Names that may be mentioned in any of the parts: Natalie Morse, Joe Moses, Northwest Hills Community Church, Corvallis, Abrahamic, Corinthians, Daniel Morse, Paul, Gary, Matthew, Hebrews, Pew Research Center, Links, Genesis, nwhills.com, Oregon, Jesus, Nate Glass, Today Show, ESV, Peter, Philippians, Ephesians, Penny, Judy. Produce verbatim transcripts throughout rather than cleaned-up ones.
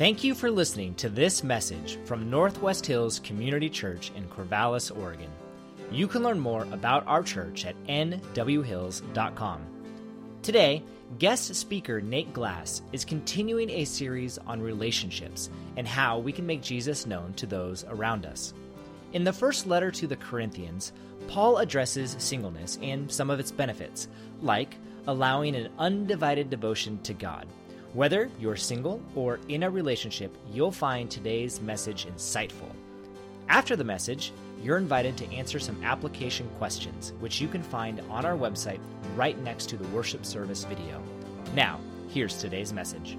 Thank you for listening to this message from Northwest Hills Community Church in Corvallis, Oregon. You can learn more about our church at n w hills dot com. Today, guest speaker Nate Glass is continuing a series on relationships and how we can make Jesus known to those around us. In the first letter to the Corinthians, Paul addresses singleness and some of its benefits, like allowing an undivided devotion to God. Whether you're single or in a relationship, you'll find today's message insightful. After the message, you're invited to answer some application questions, which you can find on our website right next to the worship service video. Now, here's today's message.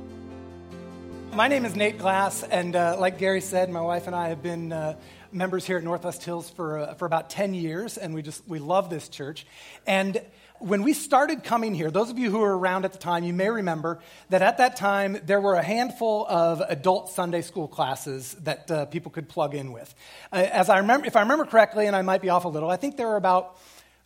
My name is Nate Glass, and uh, like Gary said, my wife and I have been uh, members here at Northwest Hills for uh, for about ten years, and we just we love this church. And when we started coming here, those of you who were around at the time, you may remember that at that time, there were a handful of adult Sunday school classes that uh, people could plug in with. Uh, as I remember, if I remember correctly, and I might be off a little, I think there were about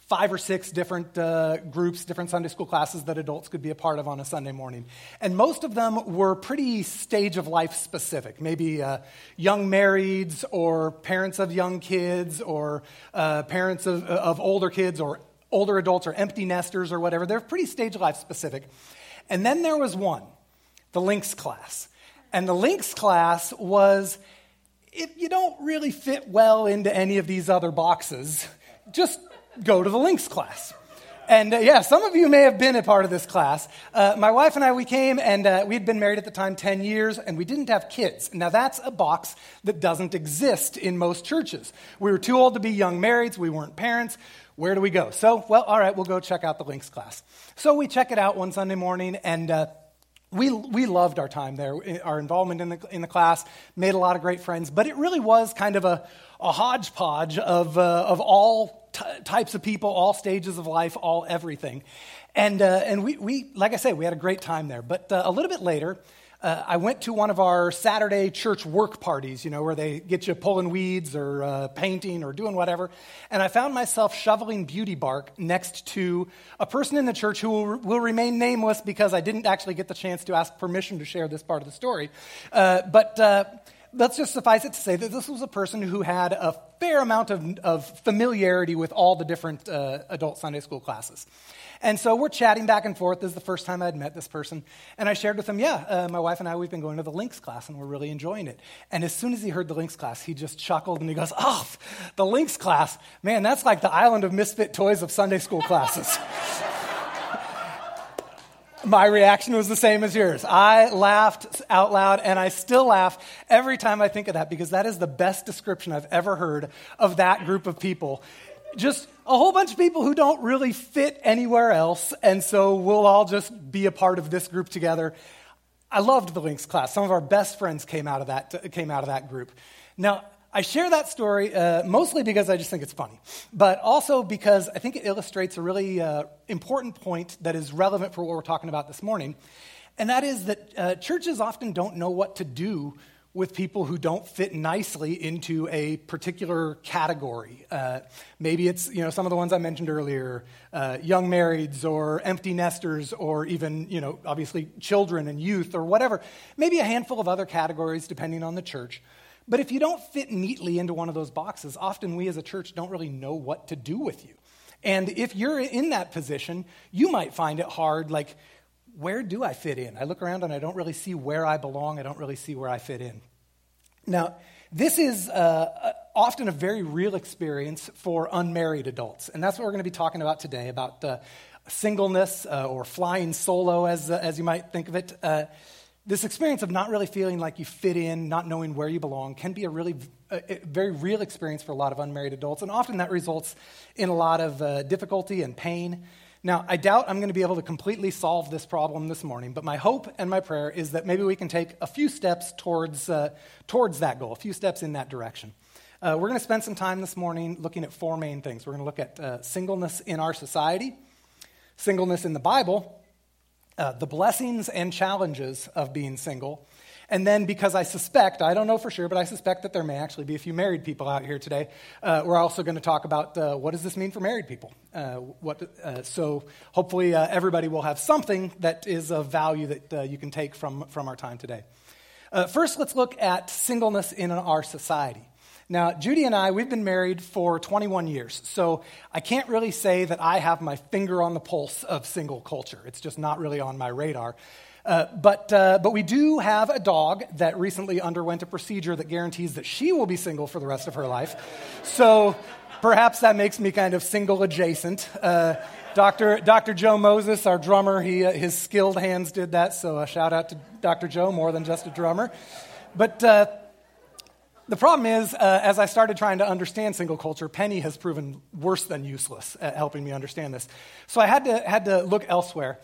five or six different uh, groups, different Sunday school classes that adults could be a part of on a Sunday morning. And most of them were pretty stage of life specific, maybe uh, young marrieds or parents of young kids or uh, parents of, of older kids or older adults or empty nesters or whatever. They're pretty stage life specific. And then there was one, the Links class. And the Links class was, if you don't really fit well into any of these other boxes, just go to the Links class. And uh, yeah, some of you may have been a part of this class. Uh, my wife and I, we came, and uh, we had been married at the time ten years, and we didn't have kids. Now, that's a box that doesn't exist in most churches. We were too old to be young marrieds. We weren't parents. Where do we go? So, well, all right, we'll go check out the Links class. So we check it out one Sunday morning, and uh, we we loved our time there, our involvement in the in the class, made a lot of great friends. But it really was kind of a, a hodgepodge of uh, of all T- types of people, all stages of life, all everything. And uh, and we, we, like I say, we had a great time there. But uh, a little bit later, uh, I went to one of our Saturday church work parties, you know, where they get you pulling weeds or uh, painting or doing whatever. And I found myself shoveling beauty bark next to a person in the church who will, will remain nameless because I didn't actually get the chance to ask permission to share this part of the story. Uh, but... Uh, Let's just suffice it to say that this was a person who had a fair amount of, of familiarity with all the different uh, adult Sunday school classes. And so we're chatting back and forth. This is the first time I'd met this person. And I shared with him, yeah, uh, my wife and I, we've been going to the Links class, and we're really enjoying it. And as soon as he heard the Links class, he just chuckled, and he goes, oh, the Links class, man, that's like the Island of Misfit Toys of Sunday school classes. My reaction was the same as yours. I laughed out loud, and I still laugh every time I think of that, because that is the best description I've ever heard of that group of people. Just a whole bunch of people who don't really fit anywhere else, and so we'll all just be a part of this group together. I loved the Links class. Some of our best friends came out of that, came out of that group. Now, I share that story uh, mostly because I just think it's funny, but also because I think it illustrates a really uh, important point that is relevant for what we're talking about this morning, and that is that uh, churches often don't know what to do with people who don't fit nicely into a particular category. Uh, maybe it's, you know, some of the ones I mentioned earlier, uh, young marrieds or empty nesters or even, you know, obviously children and youth or whatever. Maybe a handful of other categories depending on the church. But if you don't fit neatly into one of those boxes, often we as a church don't really know what to do with you. And if you're in that position, you might find it hard, like, where do I fit in? I look around and I don't really see where I belong. I don't really see where I fit in. Now, this is uh, often a very real experience for unmarried adults. And that's what we're going to be talking about today, about uh, singleness uh, or flying solo, as uh, as you might think of it. Uh This experience of not really feeling like you fit in, not knowing where you belong, can be a really, a very real experience for a lot of unmarried adults, and often that results in a lot of uh, difficulty and pain. Now, I doubt I'm going to be able to completely solve this problem this morning, but my hope and my prayer is that maybe we can take a few steps towards uh, towards that goal, a few steps in that direction. Uh, we're going to spend some time this morning looking at four main things. We're going to look at uh, singleness in our society, singleness in the Bible, Uh, the blessings and challenges of being single. And then, because I suspect, I don't know for sure, but I suspect that there may actually be a few married people out here today, uh, we're also going to talk about uh, what does this mean for married people? Uh, what? Uh, so hopefully uh, everybody will have something that is of value that uh, you can take from, from our time today. Uh, first, let's look at singleness in our society. Now, Judy and I, we've been married for twenty-one years, so I can't really say that I have my finger on the pulse of single culture. It's just not really on my radar. Uh, but uh, but we do have a dog that recently underwent a procedure that guarantees that she will be single for the rest of her life. So perhaps that makes me kind of single adjacent. Uh, Doctor Doctor Joe Moses, our drummer, he uh, his skilled hands did that. So a shout out to Doctor Joe, more than just a drummer. But uh, the problem is, uh, as I started trying to understand single culture, Penny has proven worse than useless at helping me understand this. So I had to had to look elsewhere.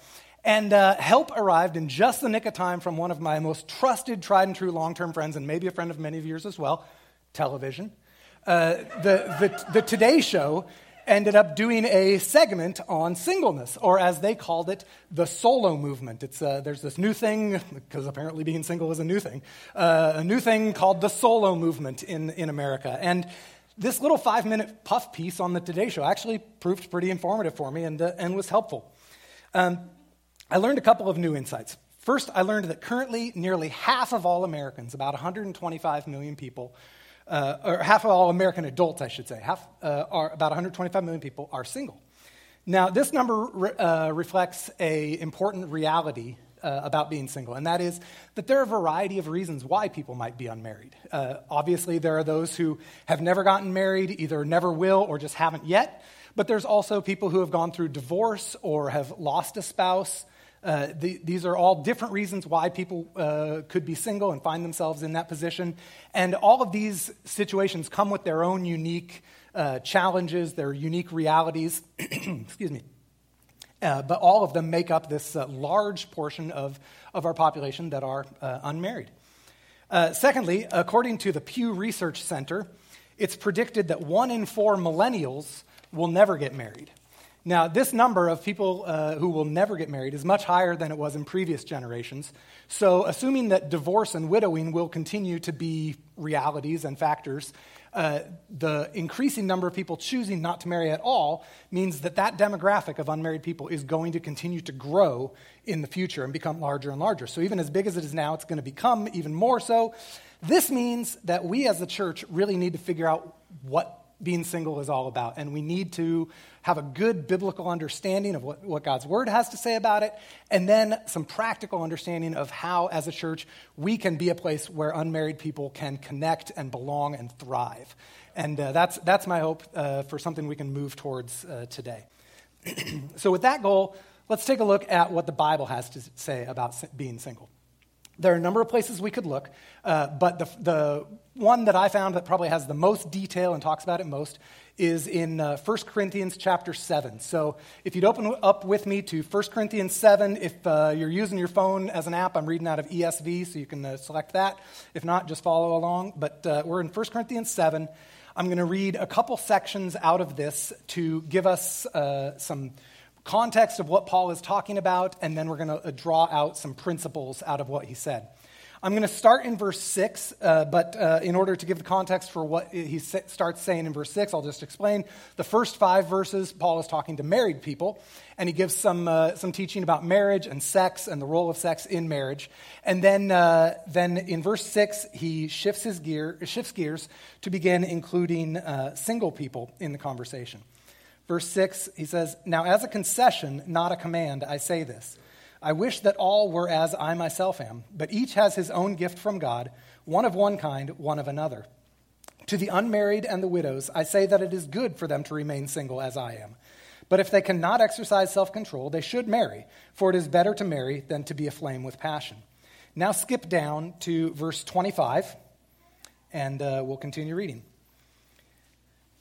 And uh, help arrived in just the nick of time from one of my most trusted, tried-and-true long-term friends, and maybe a friend of many of yours as well, television. Uh, the, the, the Today Show ended up doing a segment on singleness, or as they called it, the solo movement. It's uh, there's this new thing, because apparently being single is a new thing, uh, a new thing called the solo movement in, in America. And this little five-minute puff piece on the Today Show actually proved pretty informative for me and, uh, and was helpful. Um, I learned a couple of new insights. First, I learned that currently nearly half of all Americans, about one hundred twenty-five million people, uh, or half of all American adults, I should say, half uh, are about one hundred twenty-five million people are single. Now, this number re- uh, reflects a important reality uh, about being single, and that is that there are a variety of reasons why people might be unmarried. Uh, obviously, there are those who have never gotten married, either never will or just haven't yet, but there's also people who have gone through divorce or have lost a spouse. Uh, the, these are all different reasons why people uh, could be single and find themselves in that position. And all of these situations come with their own unique uh, challenges, their unique realities. Excuse me. Uh, but all of them make up this uh, large portion of, of our population that are uh, unmarried. Uh, secondly, according to the Pew Research Center, it's predicted that one in four millennials will never get married. Now, this number of people uh, who will never get married is much higher than it was in previous generations. So assuming that divorce and widowing will continue to be realities and factors, uh, the increasing number of people choosing not to marry at all means that that demographic of unmarried people is going to continue to grow in the future and become larger and larger. So even as big as it is now, it's going to become even more so. This means that we as the church really need to figure out what being single is all about, and we need to have a good biblical understanding of what, what God's Word has to say about it, and then some practical understanding of how, as a church, we can be a place where unmarried people can connect and belong and thrive. And uh, that's that's my hope uh, for something we can move towards uh, today. So with that goal, let's take a look at what the Bible has to say about being single. There are a number of places we could look, uh, but the, the one that I found that probably has the most detail and talks about it most is in uh, First Corinthians chapter seven. So if you'd open up with me to First Corinthians seven, if uh, you're using your phone as an app, I'm reading out of E S V, so you can uh, select that. If not, just follow along. But uh, we're in First Corinthians seven. I'm going to read a couple sections out of this to give us uh, some context of what Paul is talking about, and then we're going to draw out some principles out of what he said. I'm going to start in verse six, uh, but uh, in order to give the context for what he sa- starts saying in verse six, I'll just explain. The first five verses, Paul is talking to married people, and he gives some uh, some teaching about marriage and sex and the role of sex in marriage. And then uh, then in verse six, he shifts his gear shifts gears to begin including uh, single people in the conversation. Verse six, he says, "Now as a concession, not a command, I say this. I wish that all were as I myself am, but each has his own gift from God, one of one kind, one of another. To the unmarried and the widows, I say that it is good for them to remain single as I am. But if they cannot exercise self-control, they should marry, for it is better to marry than to be aflame with passion." Now skip down to verse twenty-five, and uh, we'll continue reading.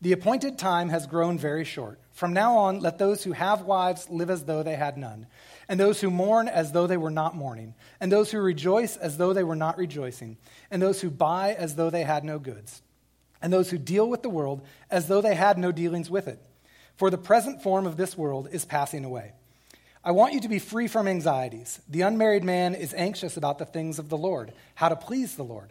The appointed time has grown very short. From now on, let those who have wives live as though they had none, and those who mourn as though they were not mourning, and those who rejoice as though they were not rejoicing, and those who buy as though they had no goods, and those who deal with the world as though they had no dealings with it. For the present form of this world is passing away. I want you to be free from anxieties. The unmarried man is anxious about the things of the Lord, how to please the Lord.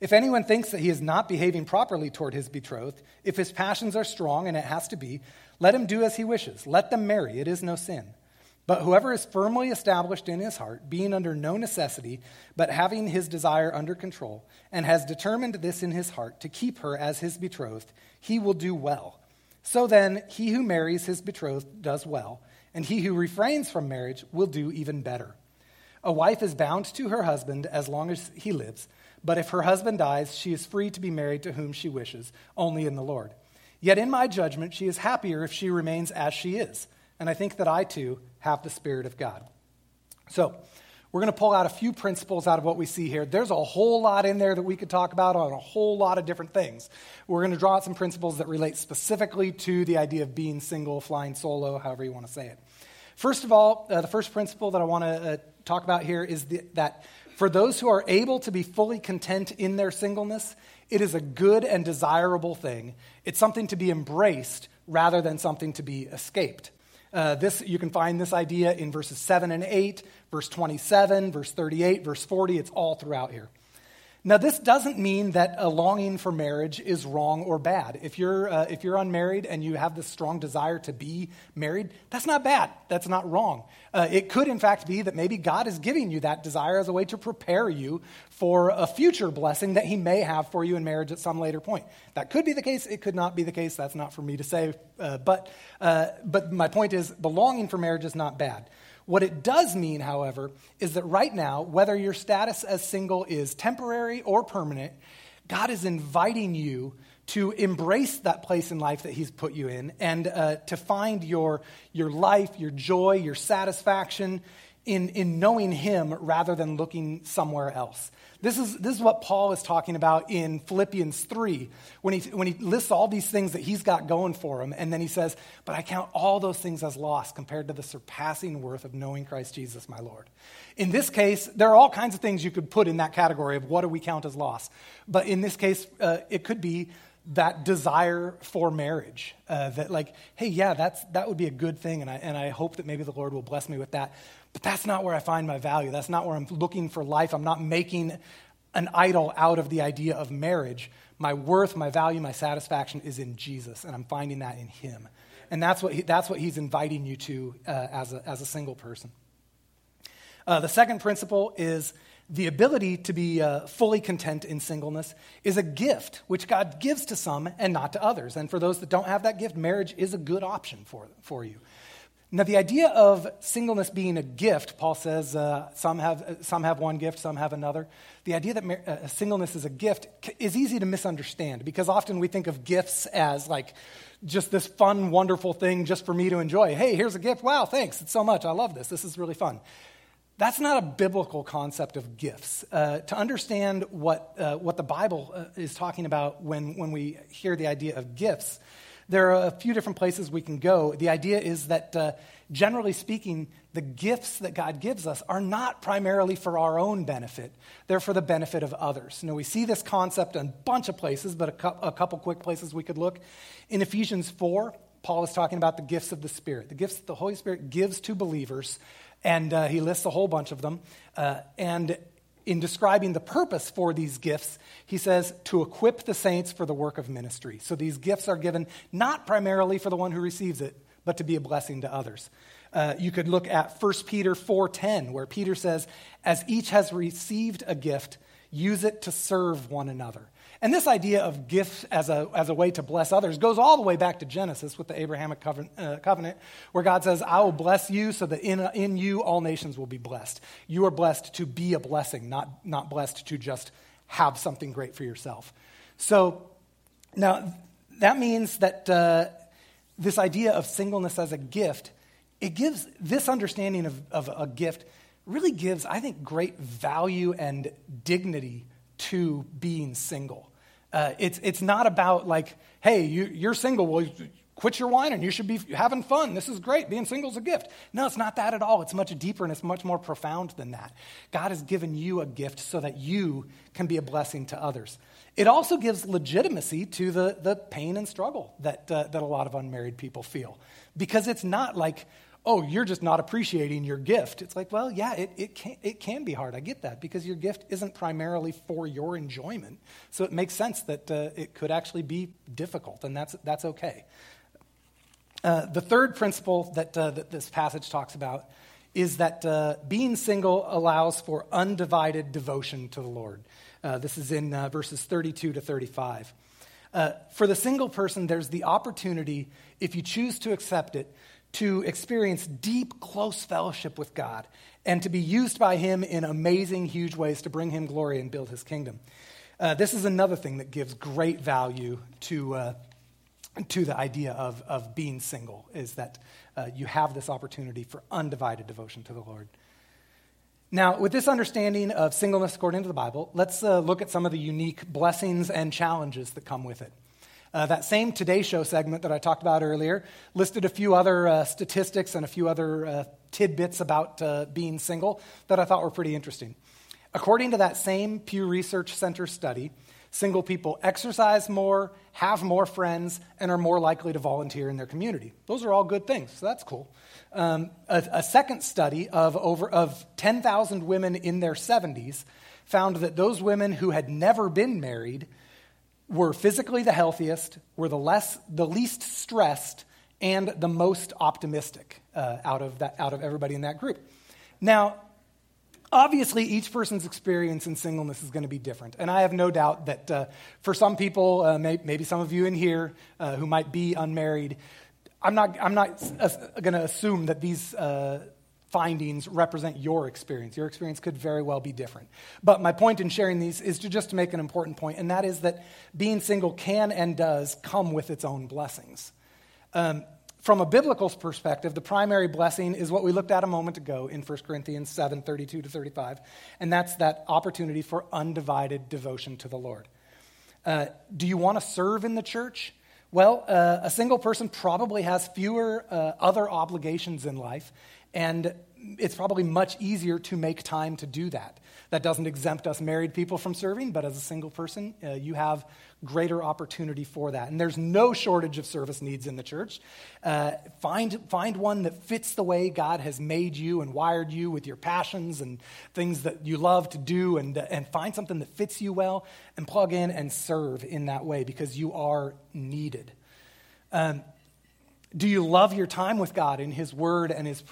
If anyone thinks that he is not behaving properly toward his betrothed, if his passions are strong, and it has to be, let him do as he wishes. Let them marry. It is no sin. But whoever is firmly established in his heart, being under no necessity, but having his desire under control, and has determined this in his heart to keep her as his betrothed, he will do well. So then, he who marries his betrothed does well, and he who refrains from marriage will do even better. A wife is bound to her husband as long as he lives, but if her husband dies, she is free to be married to whom she wishes, only in the Lord. Yet in my judgment, she is happier if she remains as she is. And I think that I, too, have the Spirit of God. So we're going to pull out a few principles out of what we see here. There's a whole lot in there that we could talk about on a whole lot of different things. We're going to draw out some principles that relate specifically to the idea of being single, flying solo, however you want to say it. First of all, uh, the first principle that I want to uh, talk about here is the, that for those who are able to be fully content in their singleness, it is a good and desirable thing. It's something to be embraced rather than something to be escaped. Uh, this you can find this idea in verses seven and eight, verse twenty-seven, verse thirty-eight, verse forty. It's all throughout here. Now, this doesn't mean that a longing for marriage is wrong or bad. If you're uh, if you're unmarried and you have this strong desire to be married, that's not bad. That's not wrong. Uh, it could, in fact, be that maybe God is giving you that desire as a way to prepare you for a future blessing that he may have for you in marriage at some later point. That could be the case. It could not be the case. That's not for me to say. Uh, but uh, but my point is the longing for marriage is not bad. What it does mean, however, is that right now, whether your status as single is temporary or permanent, God is inviting you to embrace that place in life that he's put you in and uh, to find your, your life, your joy, your satisfaction in, in knowing him rather than looking somewhere else. This is this is what Paul is talking about in Philippians three, when he when he lists all these things that he's got going for him, and then he says, but I count all those things as loss compared to the surpassing worth of knowing Christ Jesus, my Lord. In this case, there are all kinds of things you could put in that category of what do we count as loss. But in this case, uh, it could be that desire for marriage, uh, that like, hey, yeah, that's that would be a good thing, and I and I hope that maybe the Lord will bless me with that. But that's not where I find my value. That's not where I'm looking for life. I'm not making an idol out of the idea of marriage. My worth, my value, my satisfaction is in Jesus, and I'm finding that in him. And that's what he, that's what he's inviting you to uh, as a, as a single person. Uh, the second principle is the ability to be uh, fully content in singleness is a gift which God gives to some and not to others. And for those that don't have that gift, marriage is a good option for for you. Now, the idea of singleness being a gift, Paul says uh, some have some have one gift, some have another. The idea that mar- uh, singleness is a gift is easy to misunderstand because often we think of gifts as like just this fun, wonderful thing just for me to enjoy. Hey, here's a gift. Wow, thanks. It's so much. I love this. This is really fun. That's not a biblical concept of gifts. Uh, to understand what uh, what the Bible uh, is talking about when when we hear the idea of gifts, there are a few different places we can go. The idea is that, uh, generally speaking, the gifts that God gives us are not primarily for our own benefit. They're for the benefit of others. Now, we see this concept in a bunch of places, but a, cu- a couple quick places we could look. In Ephesians four, Paul is talking about the gifts of the Spirit, the gifts that the Holy Spirit gives to believers, and uh, he lists a whole bunch of them. Uh, and in describing the purpose for these gifts, he says, to equip the saints for the work of ministry. So these gifts are given not primarily for the one who receives it, but to be a blessing to others. Uh, you could look at First Peter four ten, where Peter says, as each has received a gift, use it to serve one another. And this idea of gifts as a as a way to bless others goes all the way back to Genesis with the Abrahamic covenant, uh, covenant where God says, I will bless you so that in in you all nations will be blessed. You are blessed to be a blessing, not, not blessed to just have something great for yourself. So now that means that uh, this idea of singleness as a gift it gives this understanding of, of a gift really gives, I think, great value and dignity to being single. Uh, it's it's not about like, hey, you, you're single, well, quit your wine and you should be having fun. This is great. Being single is a gift. No, it's not that at all. It's much deeper and it's much more profound than that. God has given you a gift so that you can be a blessing to others. It also gives legitimacy to the, the pain and struggle that uh, that a lot of unmarried people feel, because it's not like, oh, you're just not appreciating your gift. It's like, well, yeah, it, it can it can be hard. I get that, because your gift isn't primarily for your enjoyment. So it makes sense that uh, it could actually be difficult, and that's that's okay. Uh, the third principle that, uh, that this passage talks about is that uh, being single allows for undivided devotion to the Lord. Uh, this is in uh, verses thirty-two to thirty-five. Uh, for the single person, there's the opportunity, if you choose to accept it, to experience deep, close fellowship with God and to be used by him in amazing, huge ways to bring him glory and build his kingdom. Uh, this is another thing that gives great value to uh, to the idea of, of being single, is that uh, you have this opportunity for undivided devotion to the Lord. Now, with this understanding of singleness according to the Bible, let's uh, look at some of the unique blessings and challenges that come with it. Uh, that same Today Show segment that I talked about earlier listed a few other uh, statistics and a few other uh, tidbits about uh, being single that I thought were pretty interesting. According to that same Pew Research Center study, single people exercise more, have more friends, and are more likely to volunteer in their community. Those are all good things, so that's cool. Um, a, a second study of over of ten thousand women in their seventies found that those women who had never been married were physically the healthiest, were the less, the least stressed, and the most optimistic uh, out of that, out of everybody in that group. Now, obviously, each person's experience in singleness is going to be different, and I have no doubt that uh, for some people, uh, may, maybe some of you in here uh, who might be unmarried, I'm not, I'm not uh, going to assume that these Uh, findings represent your experience. Your experience could very well be different. But my point in sharing these is to just to make an important point, and that is that being single can and does come with its own blessings. Um, from a biblical perspective, the primary blessing is what we looked at a moment ago in First Corinthians seven, thirty-two to thirty-five, and that's that opportunity for undivided devotion to the Lord. Uh, do you want to serve in the church? Well, uh, a single person probably has fewer uh, other obligations in life, and it's probably much easier to make time to do that. That doesn't exempt us married people from serving, but as a single person, uh, you have greater opportunity for that. And there's no shortage of service needs in the church. Uh, find find one that fits the way God has made you and wired you with your passions and things that you love to do, and, and find something that fits you well and plug in and serve in that way, because you are needed. Um Do you love your time with God in his word and his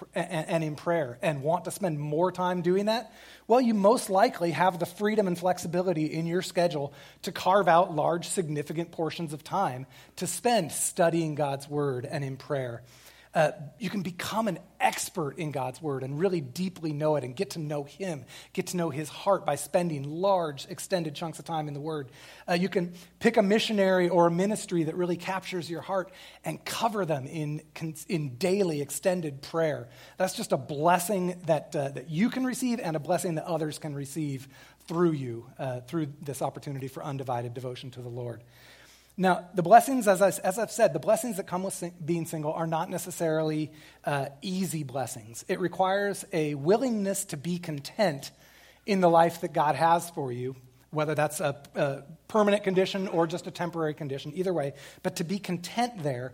and in prayer and want to spend more time doing that? Well, you most likely have the freedom and flexibility in your schedule to carve out large, significant portions of time to spend studying God's word and in prayer. Uh, you can become an expert in God's word and really deeply know it and get to know him, get to know his heart by spending large, extended chunks of time in the word. Uh, you can pick a missionary or a ministry that really captures your heart and cover them in in daily, extended prayer. That's just a blessing that uh, that you can receive, and a blessing that others can receive through you, uh, through this opportunity for undivided devotion to the Lord. Now, the blessings, as, I, as I've said, the blessings that come with sing, being single are not necessarily uh, easy blessings. It requires a willingness to be content in the life that God has for you, whether that's a, a permanent condition or just a temporary condition, either way, but to be content there,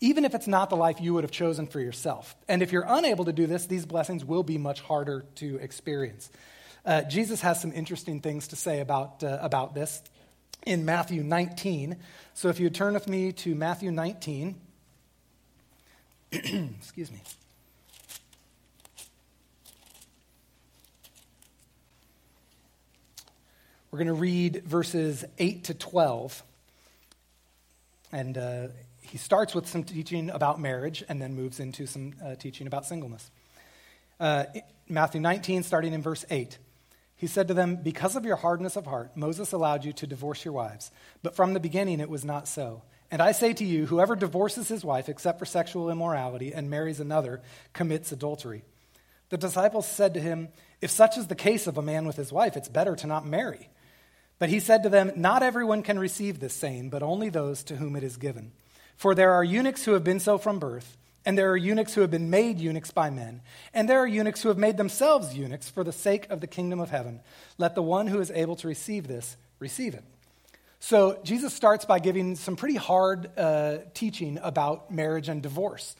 even if it's not the life you would have chosen for yourself. And if you're unable to do this, these blessings will be much harder to experience. Uh, Jesus has some interesting things to say about uh, about this. In Matthew nineteen, so if you turn with me to Matthew nineteen, excuse me. We're going to read verses eight to twelve, and uh, he starts with some teaching about marriage and then moves into some uh, teaching about singleness. Uh, Matthew nineteen, starting in verse eight. He said to them, "Because of your hardness of heart, Moses allowed you to divorce your wives, but from the beginning it was not so. And I say to you, whoever divorces his wife except for sexual immorality and marries another commits adultery. The disciples said to him, if such is the case of a man with his wife, it's better to not marry. But he said to them, not everyone can receive this saying, but only those to whom it is given. For there are eunuchs who have been so from birth, and there are eunuchs who have been made eunuchs by men, and there are eunuchs who have made themselves eunuchs for the sake of the kingdom of heaven. Let the one who is able to receive this receive it. So Jesus starts by giving some pretty hard uh, teaching about marriage and divorce.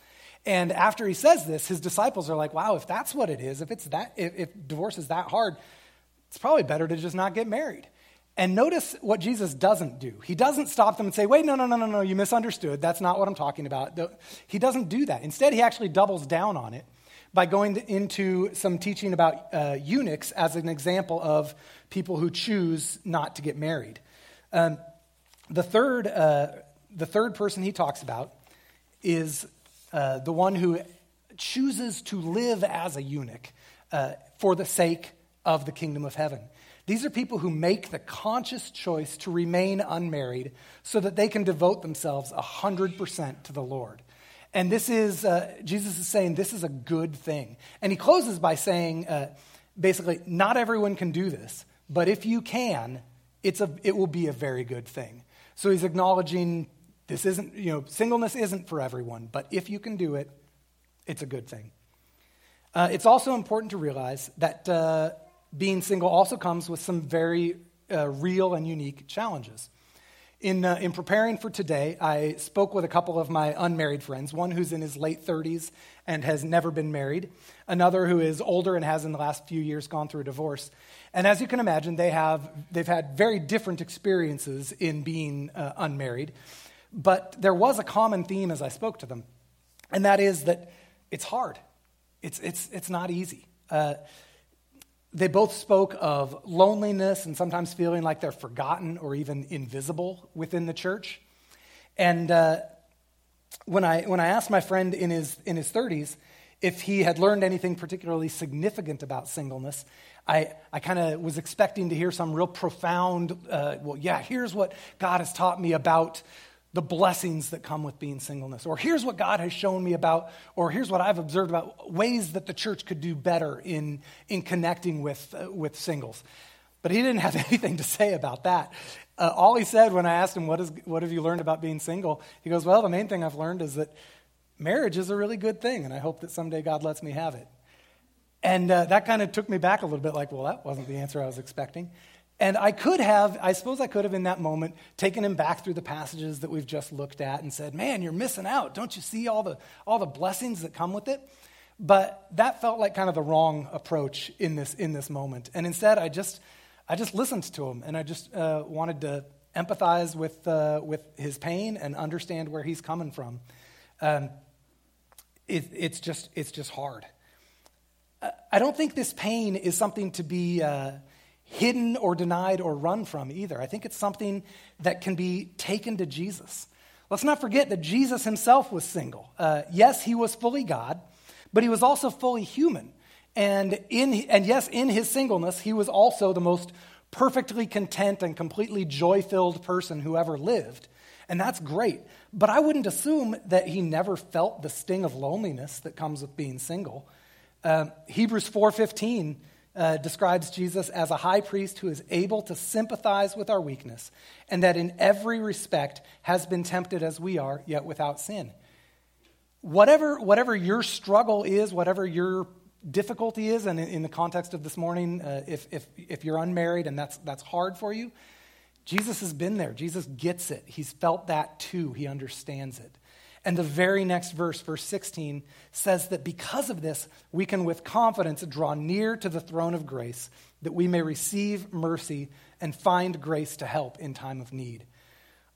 And after he says this, his disciples are like, wow, if that's what it is, if it's that, if, if divorce is that hard, it's probably better to just not get married. And notice what Jesus doesn't do. He doesn't stop them and say, wait, no, no, no, no, no, you misunderstood. That's not what I'm talking about. He doesn't do that. Instead, he actually doubles down on it by going to, into some teaching about uh, eunuchs as an example of people who choose not to get married. Um, the third uh, the third person he talks about is uh, the one who chooses to live as a eunuch uh, for the sake of the kingdom of heaven. These are people who make the conscious choice to remain unmarried so that they can devote themselves one hundred percent to the Lord. And this is, uh, Jesus is saying this is a good thing. And he closes by saying, uh, basically, not everyone can do this, but if you can, it's a, it will be a very good thing. So he's acknowledging this isn't, you know, singleness isn't for everyone, but if you can do it, it's a good thing. Uh, it's also important to realize that uh, being single also comes with some very uh, real and unique challenges. In uh, in preparing for today, I spoke with a couple of my unmarried friends, one who's in his late thirties and has never been married, another who is older and has in the last few years gone through a divorce. And as you can imagine, they have they've had very different experiences in being uh, unmarried. But there was a common theme as I spoke to them, and that is that it's hard. It's it's it's not easy. Uh, They both spoke of loneliness and sometimes feeling like they're forgotten or even invisible within the church. And uh, when I when I asked my friend in his in his thirties if he had learned anything particularly significant about singleness, I, I kind of was expecting to hear some real profound, uh, well, yeah, here's what God has taught me about the blessings that come with being singleness, or here's what God has shown me about, or here's what I've observed about ways that the church could do better in, in connecting with uh, with singles. But he didn't have anything to say about that. Uh, all he said when I asked him, what is what have you learned about being single? He goes, well, the main thing I've learned is that marriage is a really good thing, and I hope that someday God lets me have it. And uh, that kind of took me back a little bit, like, well, that wasn't the answer I was expecting. And I could have, I suppose I could have in that moment, taken him back through the passages that we've just looked at and said, man, you're missing out. Don't you see all the all the blessings that come with it? But that felt like kind of the wrong approach in this in this moment. And instead, I just I just listened to him, and I just uh, wanted to empathize with, uh, with his pain and understand where he's coming from. Um, it, it's just it's just hard. I don't think this pain is something to be Uh, hidden or denied or run from either. I think it's something that can be taken to Jesus. Let's not forget that Jesus himself was single. Uh, yes, he was fully God, but he was also fully human. And in and yes, in his singleness, he was also the most perfectly content and completely joy-filled person who ever lived. And that's great. But I wouldn't assume that he never felt the sting of loneliness that comes with being single. Uh, Hebrews four fifteen Uh, describes Jesus as a high priest who is able to sympathize with our weakness and that in every respect has been tempted as we are, yet without sin. Whatever whatever your struggle is, whatever your difficulty is, and in, in the context of this morning, uh, if, if if you're unmarried and that's that's hard for you, Jesus has been there. Jesus gets it. He's felt that too. He understands it. And the very next verse, verse sixteen, says that because of this, we can with confidence draw near to the throne of grace, that we may receive mercy and find grace to help in time of need.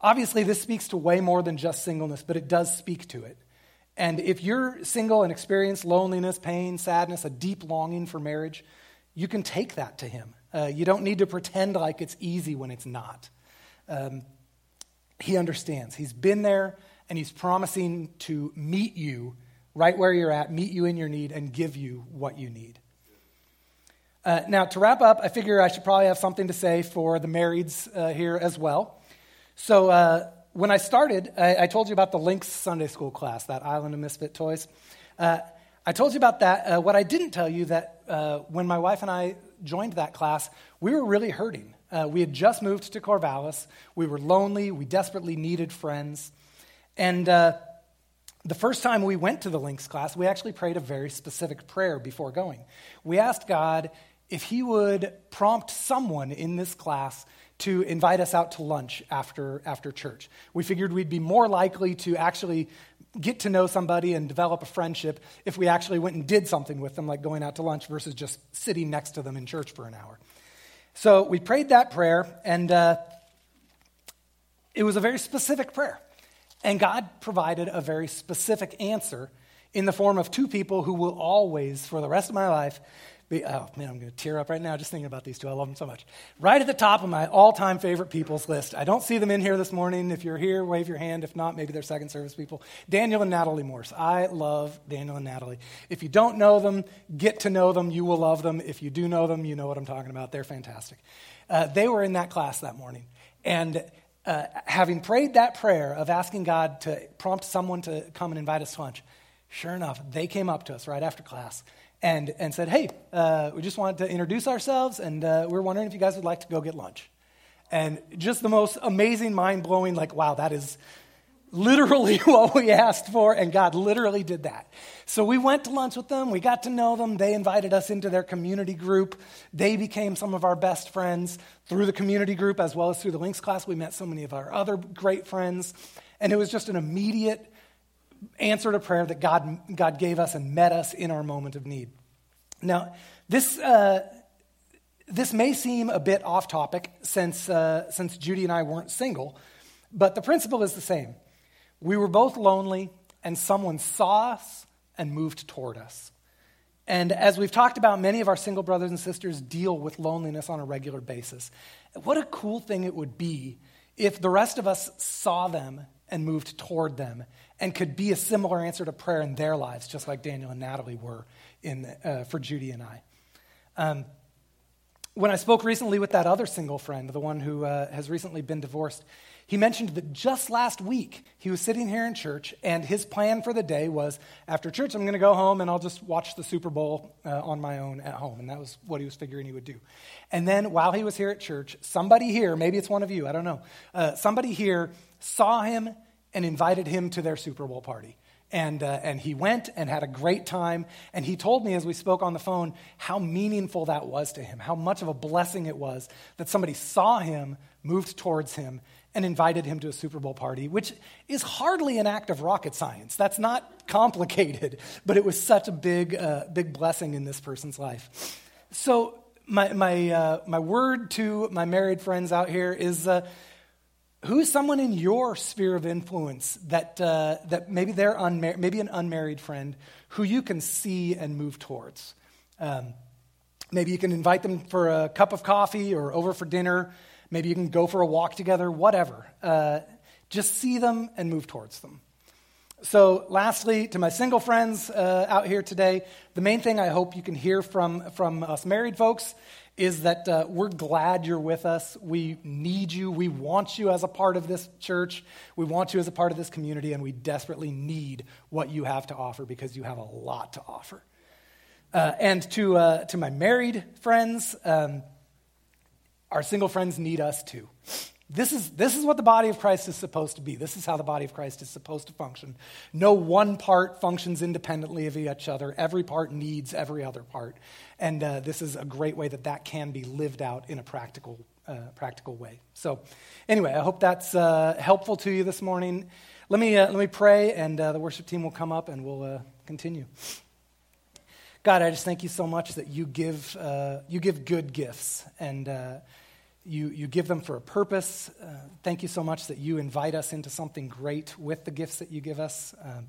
Obviously, this speaks to way more than just singleness, but it does speak to it. And if you're single and experience loneliness, pain, sadness, a deep longing for marriage, you can take that to him. Uh, you don't need to pretend like it's easy when it's not. Um, he understands. He's been there. And he's promising to meet you right where you're at, meet you in your need, and give you what you need. Uh, now, to wrap up, I figure I should probably have something to say for the marrieds uh, here as well. So uh, when I started, I, I told you about the Links Sunday School class, that Island of Misfit Toys. Uh, I told you about that. Uh, what I didn't tell you that uh, when my wife and I joined that class, we were really hurting. Uh, we had just moved to Corvallis. We were lonely. We desperately needed friends. And uh, the first time we went to the Links class, we actually prayed a very specific prayer before going. We asked God if he would prompt someone in this class to invite us out to lunch after after church. We figured we'd be more likely to actually get to know somebody and develop a friendship if we actually went and did something with them, like going out to lunch versus just sitting next to them in church for an hour. So we prayed that prayer, and uh, it was a very specific prayer. And God provided a very specific answer in the form of two people who will always, for the rest of my life, be, oh man, I'm going to tear up right now just thinking about these two. I love them so much. Right at the top of my all-time favorite people's list. I don't see them in here this morning. If you're here, wave your hand. If not, maybe they're second service people. Daniel and Natalie Morse. I love Daniel and Natalie. If you don't know them, get to know them. You will love them. If you do know them, you know what I'm talking about. They're fantastic. Uh, they were in that class that morning, and uh, having prayed that prayer of asking God to prompt someone to come and invite us to lunch, sure enough, they came up to us right after class and and said, hey, uh, we just wanted to introduce ourselves, and uh, we're wondering if you guys would like to go get lunch. And just the most amazing, mind-blowing, like, wow, that is literally what we asked for, and God literally did that. So we went to lunch with them. We got to know them. They invited us into their community group. They became some of our best friends through the community group as well as through the Links class. We met so many of our other great friends, and it was just an immediate answered a prayer that God God gave us and met us in our moment of need. Now, this uh, this may seem a bit off topic since uh, since Judy and I weren't single, but the principle is the same. We were both lonely, and someone saw us and moved toward us. And as we've talked about, many of our single brothers and sisters deal with loneliness on a regular basis. What a cool thing it would be if the rest of us saw them and moved toward them, and could be a similar answer to prayer in their lives, just like Daniel and Natalie were in uh, for Judy and I. Um, when I spoke recently with that other single friend, the one who uh, has recently been divorced, he mentioned that just last week he was sitting here in church, and his plan for the day was, after church, I'm going to go home and I'll just watch the Super Bowl uh, on my own at home. And that was what he was figuring he would do. And then while he was here at church, somebody here, maybe it's one of you, I don't know, uh, somebody here saw him and invited him to their Super Bowl party. And uh, and he went and had a great time. And he told me as we spoke on the phone how meaningful that was to him, how much of a blessing it was that somebody saw him, moved towards him, and invited him to a Super Bowl party, which is hardly an act of rocket science. That's not complicated, but it was such a big uh, big blessing in this person's life. So my my uh, my word to my married friends out here is, uh, who's someone in your sphere of influence that uh, that maybe they're unmar- maybe an unmarried friend who you can see and move towards? Um, maybe you can invite them for a cup of coffee or over for dinner. Maybe you can go for a walk together, whatever. Uh, just see them and move towards them. So lastly, to my single friends uh, out here today, the main thing I hope you can hear from, from us married folks is that uh, we're glad you're with us. We need you. We want you as a part of this church. We want you as a part of this community, and we desperately need what you have to offer because you have a lot to offer. Uh, and to uh, to my married friends, um, our single friends need us too. This is this is what the body of Christ is supposed to be. This is how the body of Christ is supposed to function. No one part functions independently of each other. Every part needs every other part. And uh, this is a great way that that can be lived out in a practical uh, practical way. So anyway, I hope that's uh, helpful to you this morning. Let me, uh, let me pray, and uh, the worship team will come up, and we'll uh, continue. God, I just thank you so much that you give, uh, you give good gifts, and uh You you give them for a purpose. Uh, thank you so much that you invite us into something great with the gifts that you give us. Um,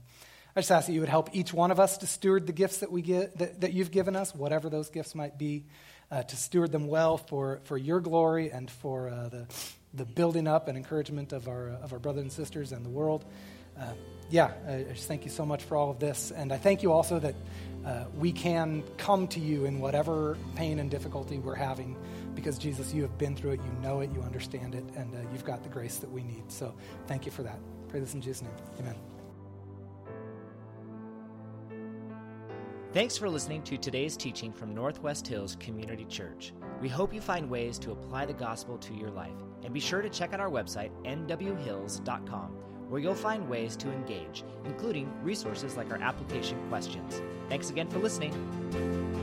I just ask that you would help each one of us to steward the gifts that we get, that, that you've given us, whatever those gifts might be, uh, to steward them well for, for your glory and for uh, the the building up and encouragement of our of our brothers and sisters and the world. Uh, yeah, I just thank you so much for all of this, and I thank you also that uh, we can come to you in whatever pain and difficulty we're having. because, Jesus, you have been through it, you know it, you understand it, and uh, you've got the grace that we need. So thank you for that. Pray this in Jesus' name. Amen. Thanks for listening to today's teaching from Northwest Hills Community Church. We hope you find ways to apply the gospel to your life. And be sure to check out our website, n w hills dot com, where you'll find ways to engage, including resources like our application questions. Thanks again for listening.